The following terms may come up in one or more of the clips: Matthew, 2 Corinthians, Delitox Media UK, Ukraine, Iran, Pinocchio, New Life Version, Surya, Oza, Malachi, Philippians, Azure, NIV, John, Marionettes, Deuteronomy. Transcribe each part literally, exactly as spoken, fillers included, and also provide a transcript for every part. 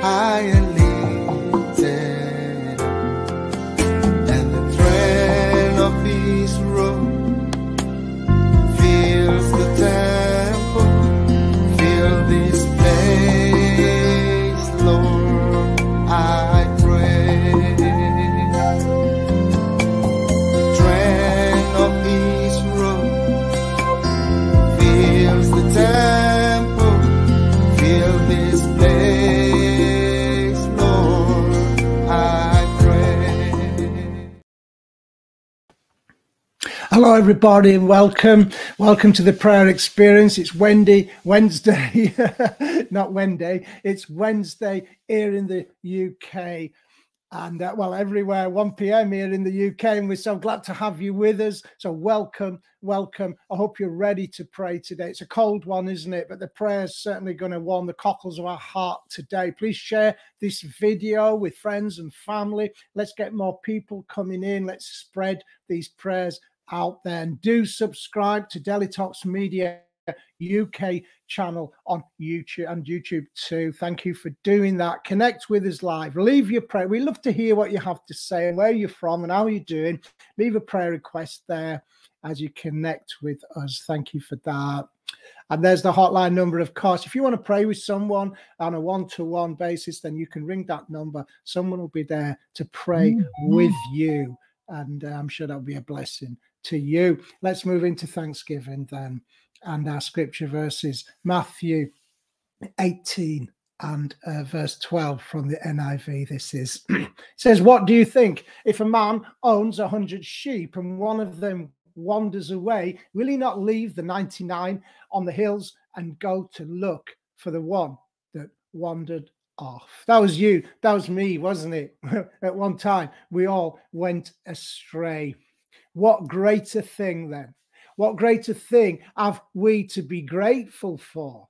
high and lifted up, and the train of his robe fills the temple. Fill this place, Lord, I pray. The train of his robe fills the temple. Hello everybody and welcome. Welcome to the prayer experience. It's Wendy, Wednesday, not Wendy, it's Wednesday here in the U K and uh, well everywhere, one p m here in the U K, and we're so glad to have you with us. So welcome, welcome. I hope you're ready to pray today. It's a cold one, isn't it? But the prayer is certainly going to warm the cockles of our heart today. Please share this video with friends and family. Let's get more people coming in. Let's spread these prayers out there, and do subscribe to Delitox Media U K channel on YouTube and YouTube too. Thank you for doing that. Connect with us live. Leave your prayer. We love to hear what you have to say and where you're from and how you're doing. Leave a prayer request there as you connect with us. Thank you for that. And there's the hotline number, of course. If you want to pray with someone on a one-to-one basis, then you can ring that number. Someone will be there to pray mm-hmm. with you. And uh, I'm sure that'll be a blessing to you. Let's move into Thanksgiving then, and our scripture verses, Matthew eighteen and uh, verse twelve from the N I V. This is, it says, "What do you think? If a man owns a hundred sheep and one of them wanders away, will he not leave the ninety-nine on the hills and go to look for the one that wandered off?" That was you. That was me, wasn't it? At one time, we all went astray. What greater thing then? What greater thing have we to be grateful for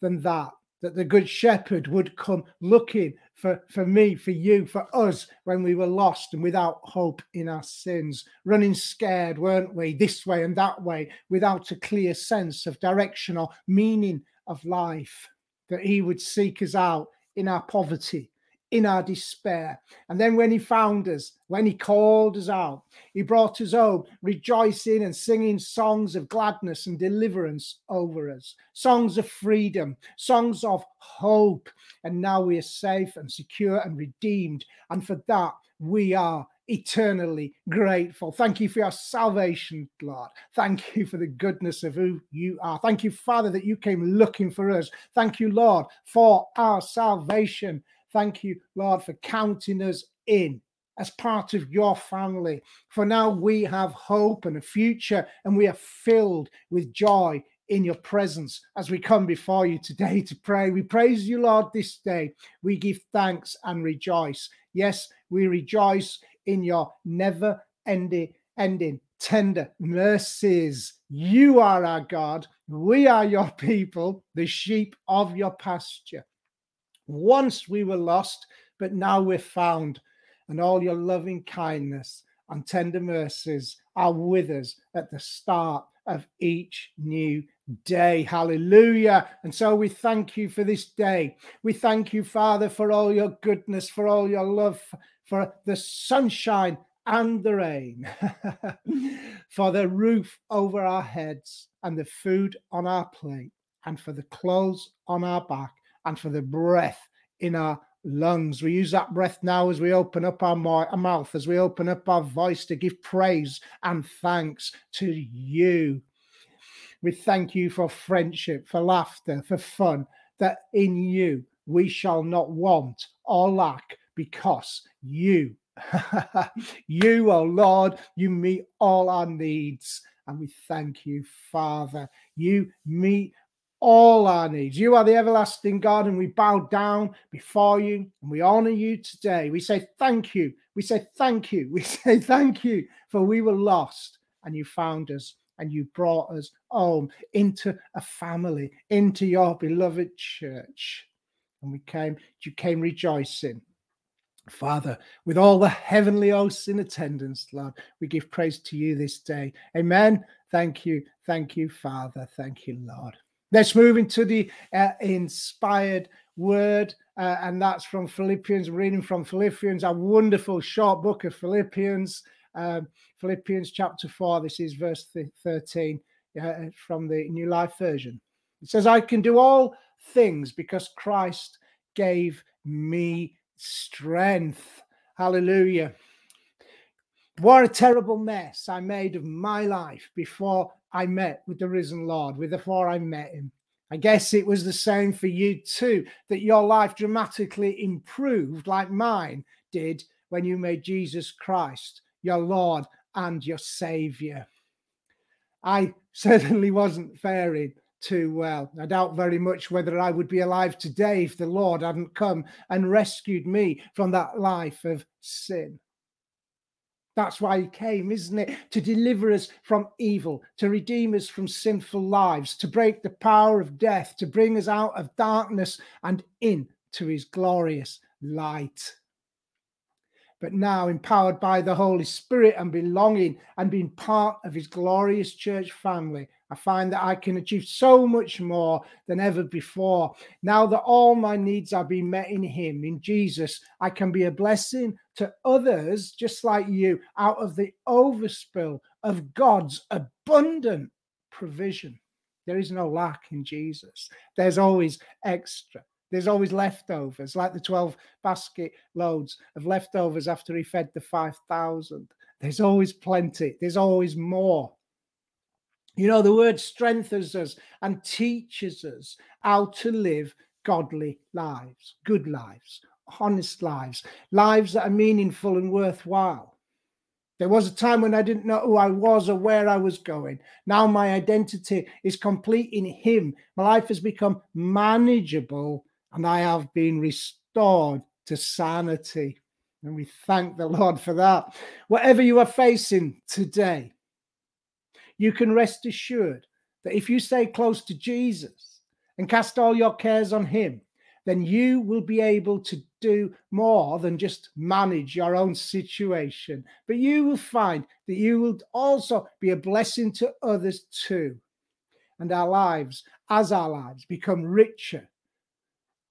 than that, that the Good Shepherd would come looking for, for me, for you, for us when we were lost and without hope in our sins, running scared, weren't we, this way and that way, without a clear sense of direction or meaning of life, that he would seek us out in our poverty, in our despair. And then when he found us, when he called us out, he brought us home, rejoicing and singing songs of gladness and deliverance over us, songs of freedom, songs of hope. And now we are safe and secure and redeemed. And for that, we are eternally grateful. Thank you for your salvation, Lord. Thank you for the goodness of who you are. Thank you, Father, that you came looking for us. Thank you, Lord, for our salvation. Thank you, Lord, for counting us in as part of your family. For now we have hope and a future, and we are filled with joy in your presence as we come before you today to pray. We praise you, Lord, this day. We give thanks and rejoice. Yes, we rejoice in your never-ending, ending, tender mercies. You are our God. We are your people, the sheep of your pasture. Once we were lost, but now we're found, and all your loving kindness and tender mercies are with us at the start of each new day. Hallelujah. And so we thank you for this day. We thank you, Father, for all your goodness, for all your love, for the sunshine and the rain, for the roof over our heads and the food on our plate, and for the clothes on our back, and for the breath in our lungs. We use that breath now as we open up our mouth, as we open up our voice to give praise and thanks to you. We thank you for friendship, for laughter, for fun, that in you we shall not want or lack, because you, you, oh Lord, you meet all our needs. And we thank you, Father, you meet all our needs. You are the everlasting God, and we bow down before you and we honor you today. We say thank you. We say thank you. We say thank you, for we were lost and you found us and you brought us home into a family, into your beloved church. And we came, you came rejoicing. Father, with all the heavenly hosts in attendance, Lord, we give praise to you this day. Amen. Thank you. Thank you, Father. Thank you, Lord. Let's move into the uh, inspired word, uh, and that's from Philippians, reading from Philippians, a wonderful short book of Philippians, um, Philippians chapter four, this is verse thirteen uh, from the New Life Version. It says, I can do all things because Christ gave me strength. Hallelujah. What a terrible mess I made of my life before I met with the risen Lord, before I met him. I guess it was the same for you too, that your life dramatically improved like mine did when you made Jesus Christ your Lord and your Savior. I certainly wasn't faring too well. I doubt very much whether I would be alive today if the Lord hadn't come and rescued me from that life of sin. That's why he came, isn't it? To deliver us from evil, to redeem us from sinful lives, to break the power of death, to bring us out of darkness and into his glorious light. But now, empowered by the Holy Spirit and belonging and being part of his glorious church family, I find that I can achieve so much more than ever before. Now that all my needs are being met in him, in Jesus, I can be a blessing to others, just like you, out of the overspill of God's abundant provision. There is no lack in Jesus. There's always extra. There's always leftovers, like the twelve basket loads of leftovers after he fed the five thousand. There's always plenty. There's always more. You know, the word strengthens us and teaches us how to live godly lives, good lives, honest lives, lives that are meaningful and worthwhile. There was a time when I didn't know who I was or where I was going. Now my identity is complete in him. My life has become manageable, and I have been restored to sanity. And we thank the Lord for that. Whatever you are facing today, you can rest assured that if you stay close to Jesus and cast all your cares on him, then you will be able to do more than just manage your own situation. But you will find that you will also be a blessing to others too. And our lives, as our lives, become richer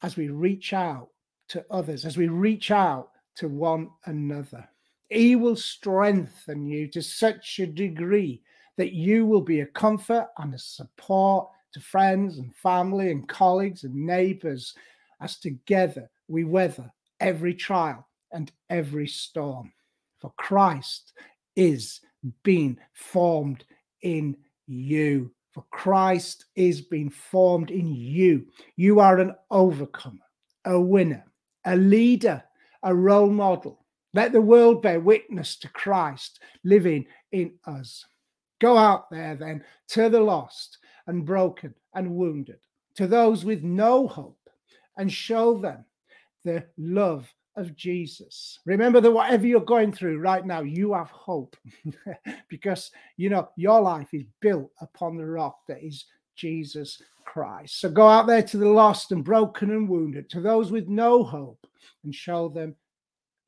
as we reach out to others, as we reach out to one another. He will strengthen you to such a degree that you will be a comfort and a support to friends and family and colleagues and neighbours, as together we weather every trial and every storm. For Christ is being formed in you. For Christ is being formed in you. You are an overcomer, a winner, a leader, a role model. Let the world bear witness to Christ living in us. Go out there then to the lost and broken and wounded, to those with no hope, and show them the love of Jesus. Remember that whatever you're going through right now, you have hope because, you know, your life is built upon the rock that is Jesus Christ. So go out there to the lost and broken and wounded, to those with no hope, and show them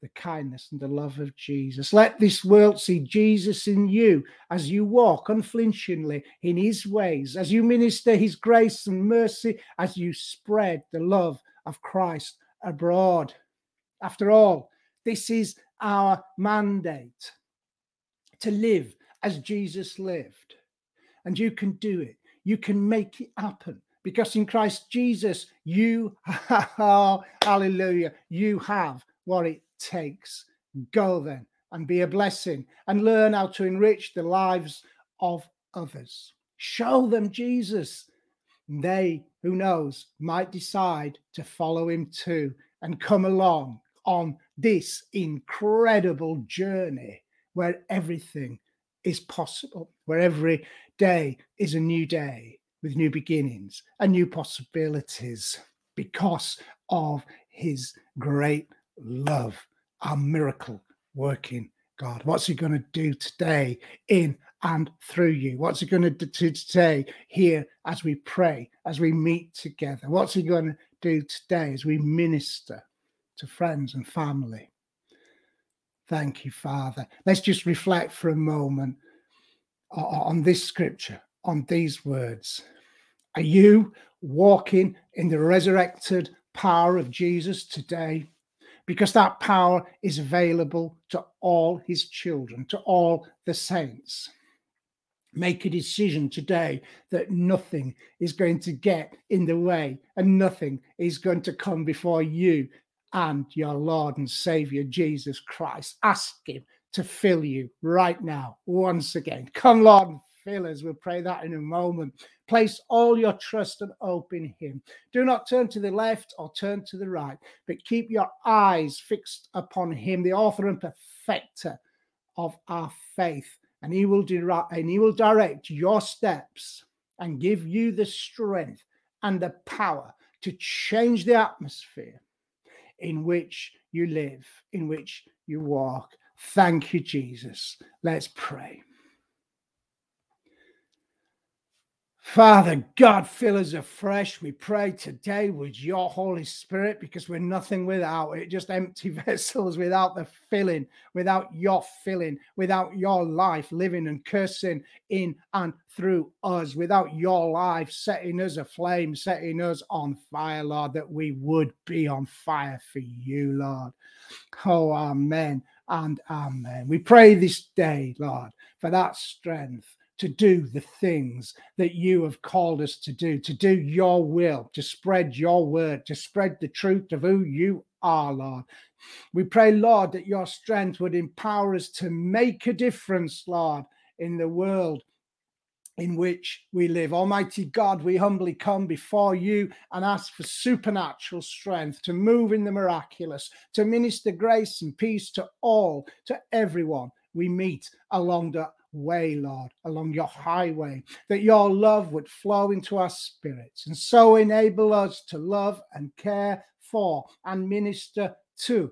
the kindness and the love of Jesus. Let this world see Jesus in you as you walk unflinchingly in his ways, as you minister his grace and mercy, as you spread the love of Christ abroad. After all, this is our mandate, to live as Jesus lived. And you can do it. You can make it happen, because in Christ Jesus, you, hallelujah, you have what it takes. Go then and be a blessing and learn how to enrich the lives of others. Show them Jesus. They, who knows, might decide to follow him too and come along on this incredible journey where everything is possible, where every day is a new day with new beginnings and new possibilities because of his great love. Our miracle working God. What's he going to do today in and through you? What's he going to do today here as we pray, as we meet together? What's he going to do today as we minister to friends and family? Thank you, Father. Let's just reflect for a moment on this scripture, on these words. Are you walking in the resurrected power of Jesus today, because that power is available to all his children, to all the saints. Make a decision today that nothing is going to get in the way and nothing is going to come before you and your Lord and Savior, Jesus Christ. Ask him to fill you right now, once again. Come, Lord, and fill us. We'll pray that in a moment. Place all your trust and hope in him. Do not turn to the left or turn to the right, but keep your eyes fixed upon him, the author and perfecter of our faith. And he will direct, and he will direct your steps and give you the strength and the power to change the atmosphere in which you live, in which you walk. Thank you, Jesus. Let's pray. Father God, fill us afresh, we pray today, with your Holy Spirit, because we're nothing without it, just empty vessels without the filling, without your filling, without your life living and cursing in and through us, without your life setting us aflame, setting us on fire, Lord, that we would be on fire for you, Lord. Oh, amen and amen. We pray this day, Lord, for that strength to do the things that you have called us to do, to do your will, to spread your word, to spread the truth of who you are, Lord. We pray, Lord, that your strength would empower us to make a difference, Lord, in the world in which we live. Almighty God, we humbly come before you and ask for supernatural strength to move in the miraculous, to minister grace and peace to all, to everyone we meet along the way, Lord, along your highway, that your love would flow into our spirits and so enable us to love and care for and minister to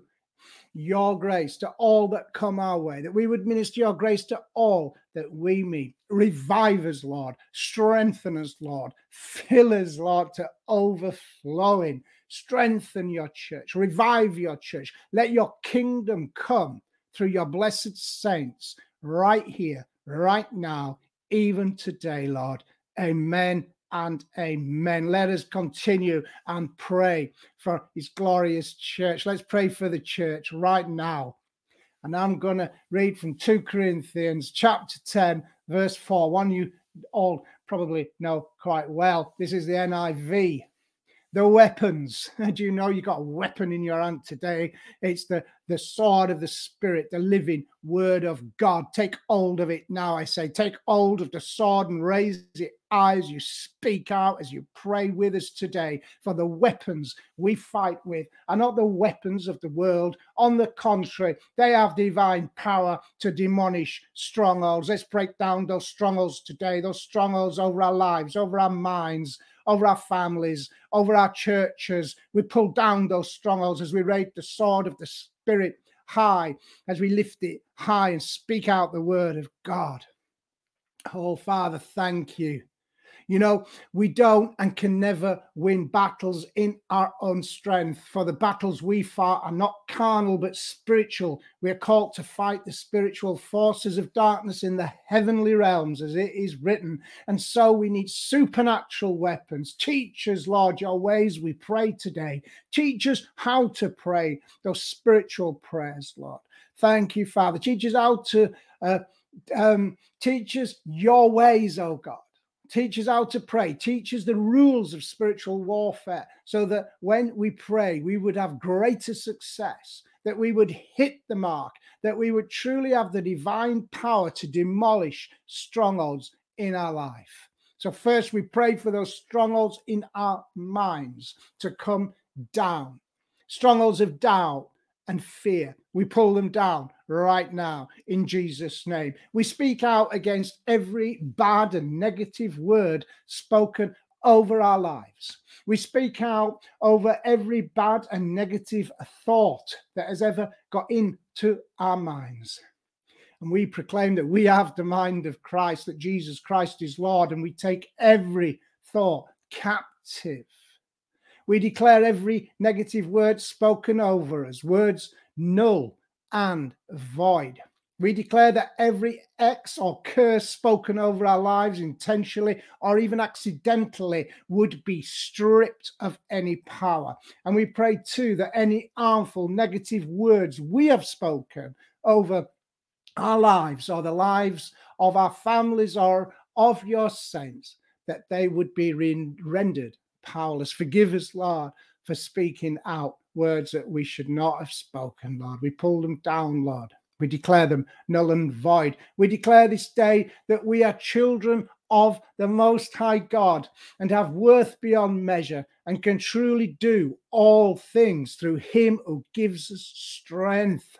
your grace to all that come our way, that we would minister your grace to all that we meet. Revive us, Lord. Strengthen us, Lord. Fill us, Lord, to overflowing. Strengthen your church. Revive your church. Let your kingdom come through your blessed saints right here, right now, even today, Lord. Amen and amen. Let us continue and pray for his glorious church. Let's pray for the church right now. And I'm going to read from Second Corinthians chapter ten, verse four. One you all probably know quite well. This is the N I V. The weapons. Do you know you got a weapon in your hand today? It's the, the sword of the Spirit, the living word of God. Take hold of it now, I say. Take hold of the sword and raise it high as you speak out, as you pray with us today. For the weapons we fight with are not the weapons of the world. On the contrary, they have divine power to demolish strongholds. Let's break down those strongholds today, those strongholds over our lives, over our minds, over our families, over our churches. We pull down those strongholds as we raise the sword of the Spirit high, as we lift it high and speak out the word of God. Oh, Father, thank you. You know, we don't and can never win battles in our own strength, for the battles we fight are not carnal but spiritual. We are called to fight the spiritual forces of darkness in the heavenly realms, as it is written. And so we need supernatural weapons. Teach us, Lord, your ways, we pray today. Teach us how to pray those spiritual prayers, Lord. Thank you, Father. Teach us how to uh, um, teach us your ways, oh God. Teach us how to pray. Teach us the rules of spiritual warfare so that when we pray, we would have greater success, that we would hit the mark, that we would truly have the divine power to demolish strongholds in our life. So first, we pray for those strongholds in our minds to come down. Strongholds of doubt and fear. We pull them down right now in Jesus' name. We speak out against every bad and negative word spoken over our lives. We speak out over every bad and negative thought that has ever got into our minds. And we proclaim that we have the mind of Christ, that Jesus Christ is Lord, and we take every thought captive. We declare every negative word spoken over us, words null and void. We declare that every X or curse spoken over our lives intentionally or even accidentally would be stripped of any power. And we pray too that any harmful negative words we have spoken over our lives or the lives of our families or of your saints, that they would be rendered powerless. Forgive us, Lord, for speaking out words that we should not have spoken, Lord. We pull them down, Lord. We declare them null and void. We declare this day that we are children of the Most High God and have worth beyond measure and can truly do all things through him who gives us strength.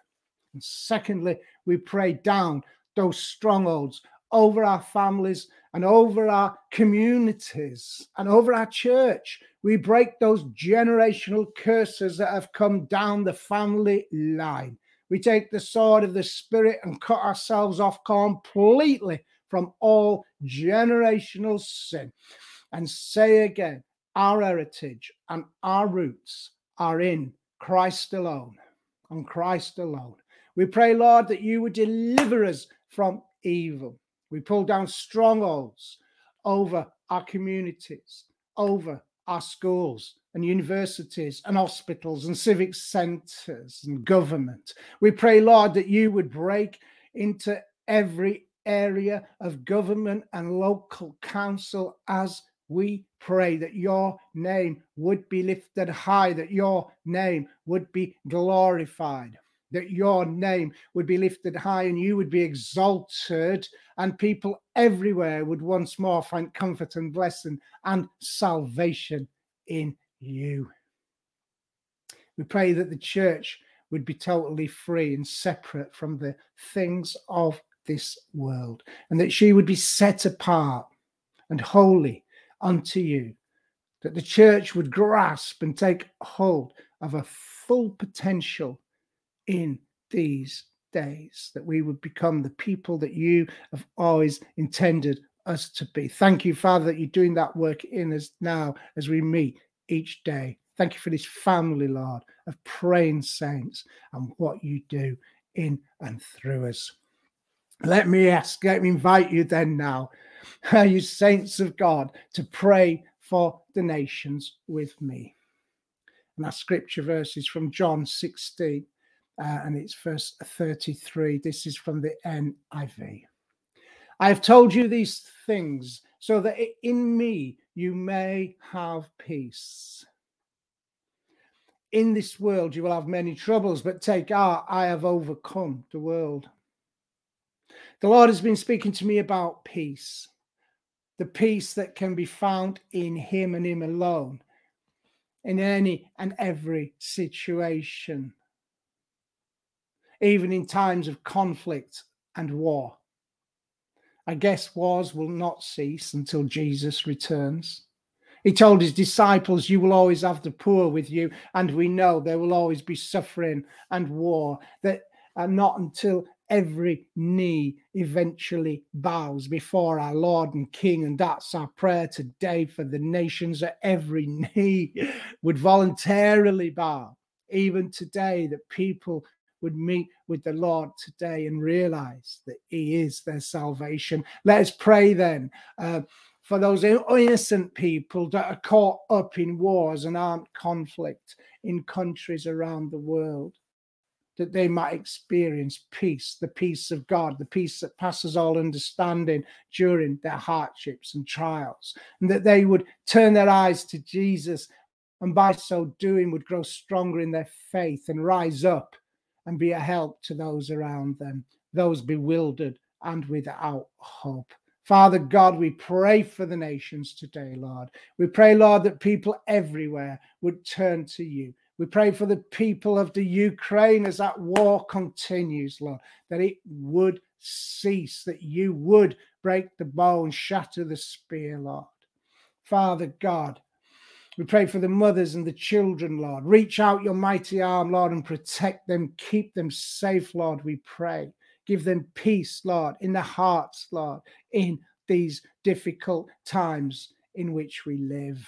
And secondly, we pray down those strongholds over our families and over our communities and over our church. We break those generational curses that have come down the family line. We take the sword of the Spirit and cut ourselves off completely from all generational sin. And say again, our heritage and our roots are in Christ alone, on Christ alone. We pray, Lord, that you would deliver us from evil. We pull down strongholds over our communities, over our schools and universities and hospitals and civic centres and government. We pray, Lord, that you would break into every area of government and local council as we pray, that your name would be lifted high, that your name would be glorified, that your name would be lifted high and you would be exalted, and people everywhere would once more find comfort and blessing and salvation in you. We pray that the church would be totally free and separate from the things of this world, and that she would be set apart and holy unto you, that the church would grasp and take hold of a full potential in these days, that we would become the people that you have always intended us to be. Thank you, Father, that you're doing that work in us now as we meet each day. Thank you for this family, Lord, of praying saints and what you do in and through us. Let me ask, let me invite you then now, you saints of God, to pray for the nations with me. And our scripture verse is from John sixteen. Uh, and it's verse thirty-three. This is from the N I V. I have told you these things so that in me you may have peace. In this world you will have many troubles, but take heart, I have overcome the world. The Lord has been speaking to me about peace, the peace that can be found in him and him alone, in any and every situation, even in times of conflict and war. I guess wars will not cease until Jesus returns. He told his disciples, you will always have the poor with you, and we know there will always be suffering and war, that uh, not until every knee eventually bows before our Lord and King. And that's our prayer today for the nations, that every knee would voluntarily bow, even today, that people would meet with the Lord today and realize that he is their salvation. Let us pray then uh, for those innocent people that are caught up in wars and armed conflict in countries around the world, that they might experience peace, the peace of God, the peace that passes all understanding during their hardships and trials, and that they would turn their eyes to Jesus, and by so doing would grow stronger in their faith and rise up and be a help to those around them, those bewildered and without hope. Father God, we pray for the nations today, Lord. We pray, Lord, that people everywhere would turn to you. We pray for the people of the Ukraine as that war continues, Lord, that it would cease, that you would break the bow and shatter the spear, Lord. Father God, we pray for the mothers and the children, Lord. Reach out your mighty arm, Lord, and protect them. Keep them safe, Lord, we pray. Give them peace, Lord, in their hearts, Lord, in these difficult times in which we live.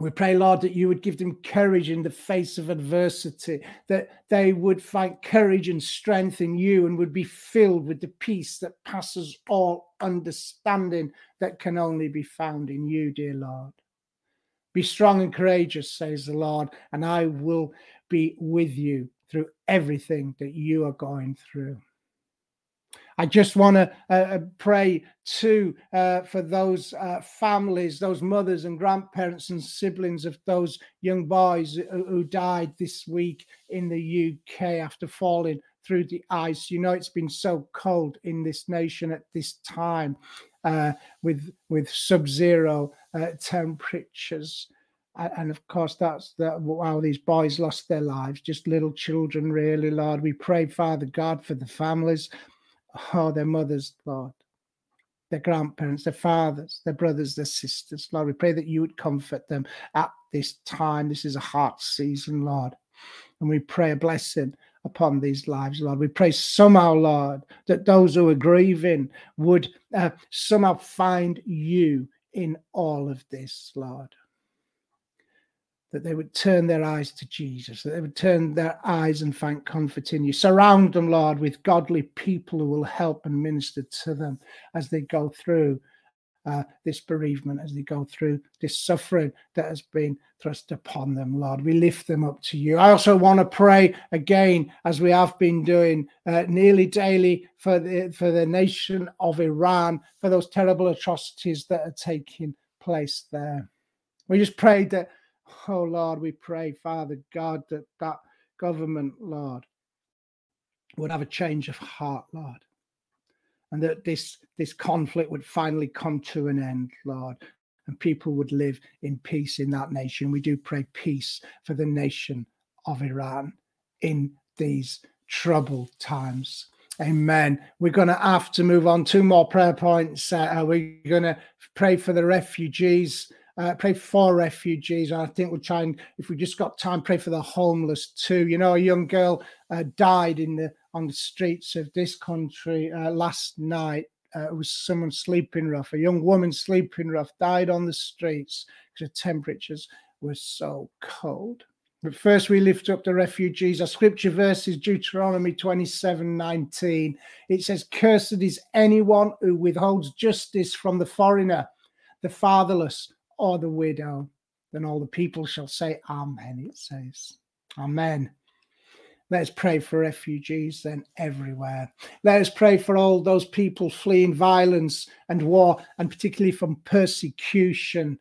We pray, Lord, that you would give them courage in the face of adversity, that they would find courage and strength in you and would be filled with the peace that passes all understanding that can only be found in you, dear Lord. Be strong and courageous, says the Lord, and I will be with you through everything that you are going through. I just want to uh, pray too uh, for those uh, families, those mothers and grandparents and siblings of those young boys who, who died this week in the U K after falling through the ice. You know, it's been so cold in this nation at this time uh, with with sub-zero uh, temperatures. And of course, that's that, wow, these boys lost their lives, just little children, really, Lord. We pray, Father God, for the families. Oh, their mothers, Lord, their grandparents, their fathers, their brothers, their sisters. Lord, we pray that you would comfort them at this time. This is a hard season, Lord. And we pray a blessing upon these lives, Lord. We pray somehow, Lord, that those who are grieving would uh, somehow find you in all of this, Lord. That they would turn their eyes to Jesus, that they would turn their eyes and find comfort in you. Surround them, Lord, with godly people who will help and minister to them as they go through uh, this bereavement, as they go through this suffering that has been thrust upon them, Lord. We lift them up to you. I also want to pray again, as we have been doing uh, nearly daily, for the, for the nation of Iran, for those terrible atrocities that are taking place there. We just prayed that, oh, Lord, we pray, Father God, that that government, Lord, would have a change of heart, Lord, and that this, this conflict would finally come to an end, Lord, and people would live in peace in that nation. We do pray peace for the nation of Iran in these troubled times. Amen. We're going to have to move on. Two more prayer points. Uh, we're going to pray for the refugees. Uh, pray for refugees. I think we'll try and, if we just got time, pray for the homeless too. You know, a young girl uh, died in the on the streets of this country uh, last night. Uh, it was someone sleeping rough. A young woman sleeping rough died on the streets because the temperatures were so cold. But first, we lift up the refugees. Our scripture verse is Deuteronomy twenty-seven nineteen. It says, "Cursed is anyone who withholds justice from the foreigner, the fatherless, or the widow." Then all the people shall say, Amen, it says. Amen. Let's pray for refugees then everywhere. Let us pray for all those people fleeing violence and war, and particularly from persecution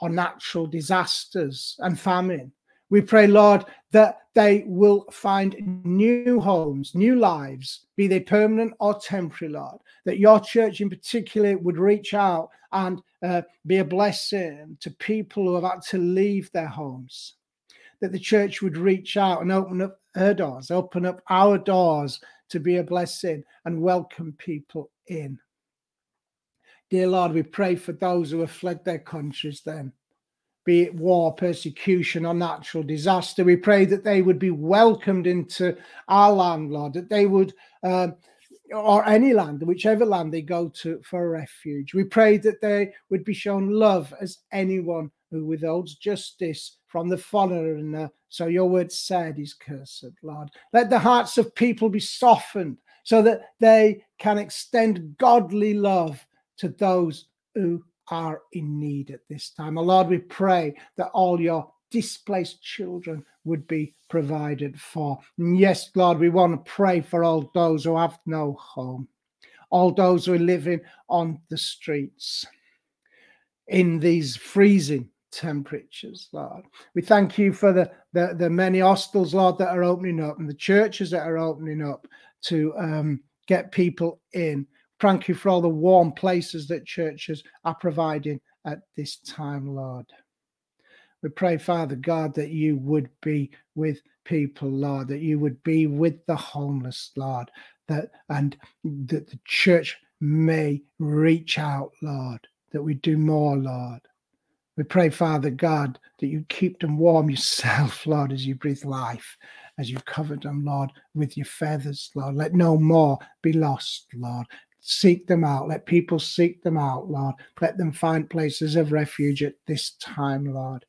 or natural disasters and famine. We pray, Lord, that they will find new homes, new lives, be they permanent or temporary, Lord, that your church in particular would reach out and uh, be a blessing to people who have had to leave their homes, that the church would reach out and open up her doors, open up our doors to be a blessing and welcome people in. Dear Lord, we pray for those who have fled their countries then, be it war, persecution, or natural disaster. We pray that they would be welcomed into our land, Lord, that they would, uh, or any land, whichever land they go to for refuge. We pray that they would be shown love as anyone who withholds justice from the foreigner, so your word said, is cursed, Lord. Let the hearts of people be softened so that they can extend godly love to those who are in need at this time. Oh, Lord, we pray that all your displaced children would be provided for. And yes, Lord, we want to pray for all those who have no home, all those who are living on the streets in these freezing temperatures, Lord. We thank you for the, the, the many hostels, Lord, that are opening up, and the churches that are opening up to um, get people in. Thank you for all the warm places that churches are providing at this time, Lord. We pray, Father God, that you would be with people, Lord, that you would be with the homeless, Lord, that and that the church may reach out, Lord, that we do more, Lord. We pray, Father God, that you keep them warm yourself, Lord, as you breathe life, as you cover them, Lord, with your feathers, Lord. Let no more be lost, Lord. Seek them out. Let people seek them out, Lord. Let them find places of refuge at this time, Lord.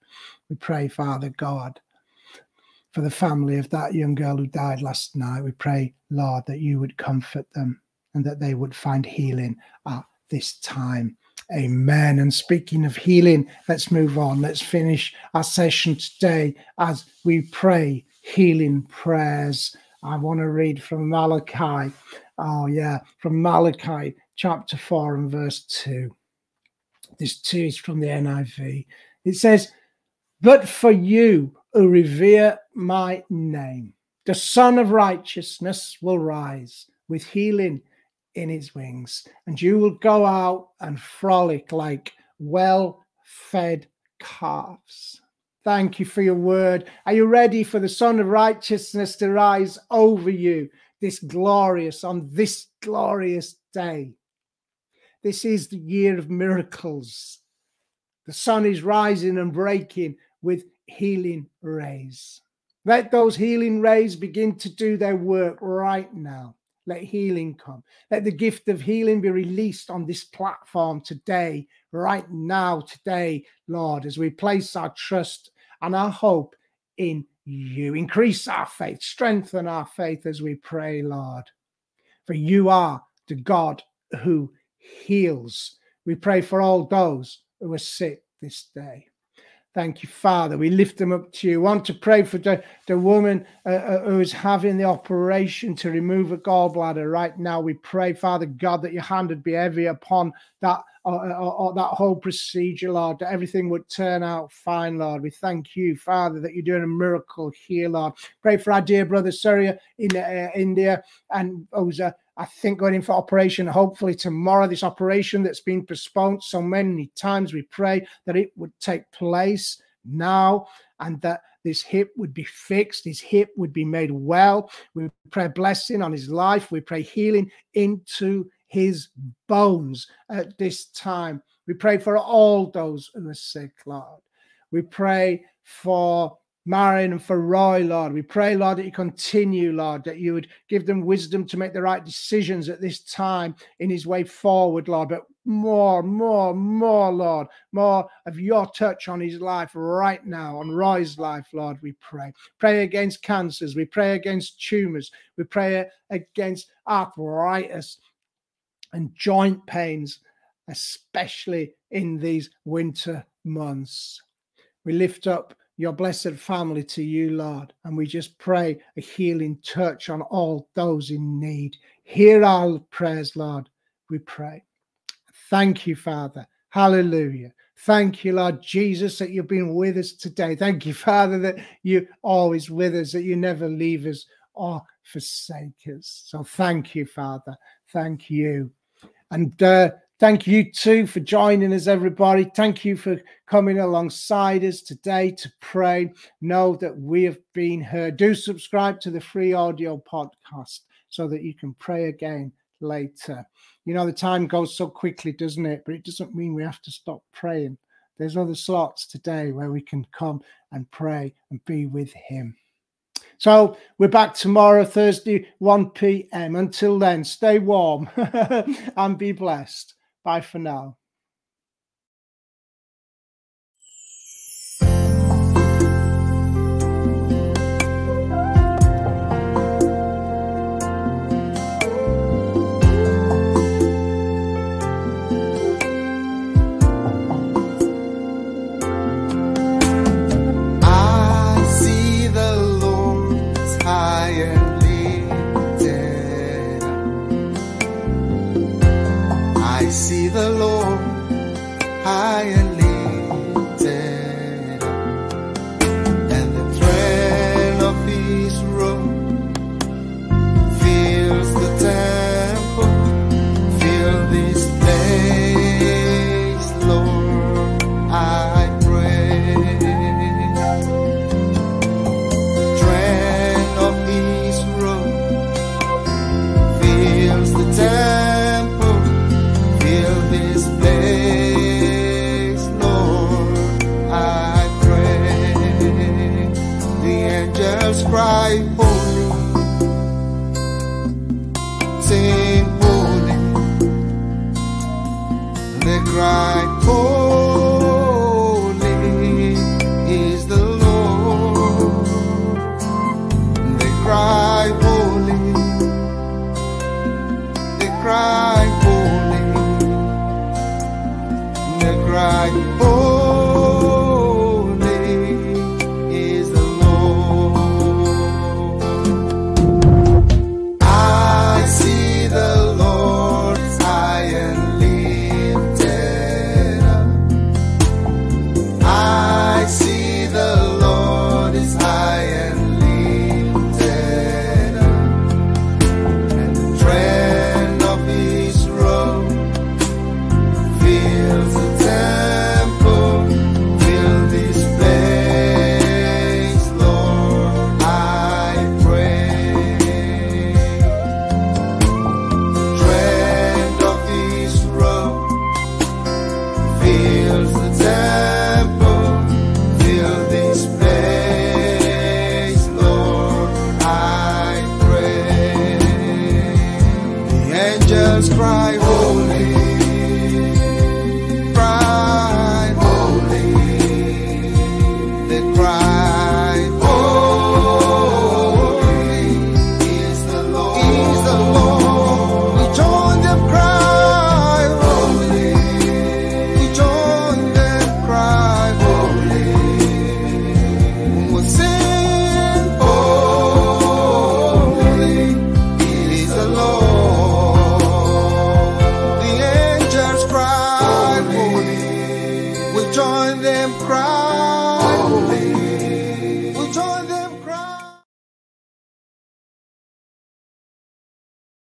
We pray, Father God, for the family of that young girl who died last night. We pray, Lord, that you would comfort them and that they would find healing at this time. Amen. And speaking of healing, let's move on. Let's finish our session today as we pray healing prayers. I want to read from Malachi. Oh, yeah, from Malachi chapter four and verse two. This two is from the N I V. It says, "But for you who revere my name, the Son of Righteousness will rise with healing in its wings, and you will go out and frolic like well-fed calves." Thank you for your word. Are you ready for the Son of Righteousness to rise over you this glorious, on this glorious day? This is the year of miracles. The sun is rising and breaking with healing rays. Let those healing rays begin to do their work right now. Let healing come. Let the gift of healing be released on this platform today, right now, today, Lord, as we place our trust and our hope in you. Increase our faith, strengthen our faith as we pray, Lord, for you are the God who heals. We pray for all those who are sick this day. Thank you, Father. We lift them up to you. I want to pray for the, the woman uh, who is having the operation to remove a gallbladder right now. We pray, Father God, that your hand would be heavy upon that, uh, uh, uh, that whole procedure, Lord, that everything would turn out fine, Lord. We thank you, Father, that you're doing a miracle here, Lord. Pray for our dear brother Surya in uh, India and Oza. I think going in for operation, hopefully tomorrow, this operation that's been postponed so many times. We pray that it would take place now and that this hip would be fixed, his hip would be made well. We pray blessing on his life. We pray healing into his bones at this time. We pray for all those who are sick, Lord. We pray for Marion and for Roy, Lord. We pray, Lord, that you continue, Lord, that you would give them wisdom to make the right decisions at this time in his way forward, Lord. But more, more, more, Lord, more of your touch on his life right now, on Roy's life, Lord, we pray. Pray against cancers. We pray against tumors. We pray against arthritis and joint pains, especially in these winter months. We lift up your blessed family to you, Lord, and we just pray a healing touch on all those in need. Hear our prayers, Lord, we pray. Thank you, Father. Hallelujah. Thank you, Lord Jesus, that you've been with us today. Thank you, Father, that you're always with us, that you never leave us or forsake us. So thank you, Father. Thank you. And uh, thank you too for joining us, everybody. Thank you for coming alongside us today to pray. Know that we have been heard. Do subscribe to the free audio podcast so that you can pray again later. You know, the time goes so quickly, doesn't it? But it doesn't mean we have to stop praying. There's other slots today where we can come and pray and be with him. So we're back tomorrow, Thursday, one p.m. Until then, stay warm and be blessed. Bye for now. See the Lord high and lifted up, and the train of his robe fills the temple. Fill this place, Lord, I pray. The train of his robe fills the temple. This place, Lord, I pray. The angels cry, holy, sing holy. cry, holy is the Lord. They cry, holy. They cry, holy. They cry, holy. Join them, cry.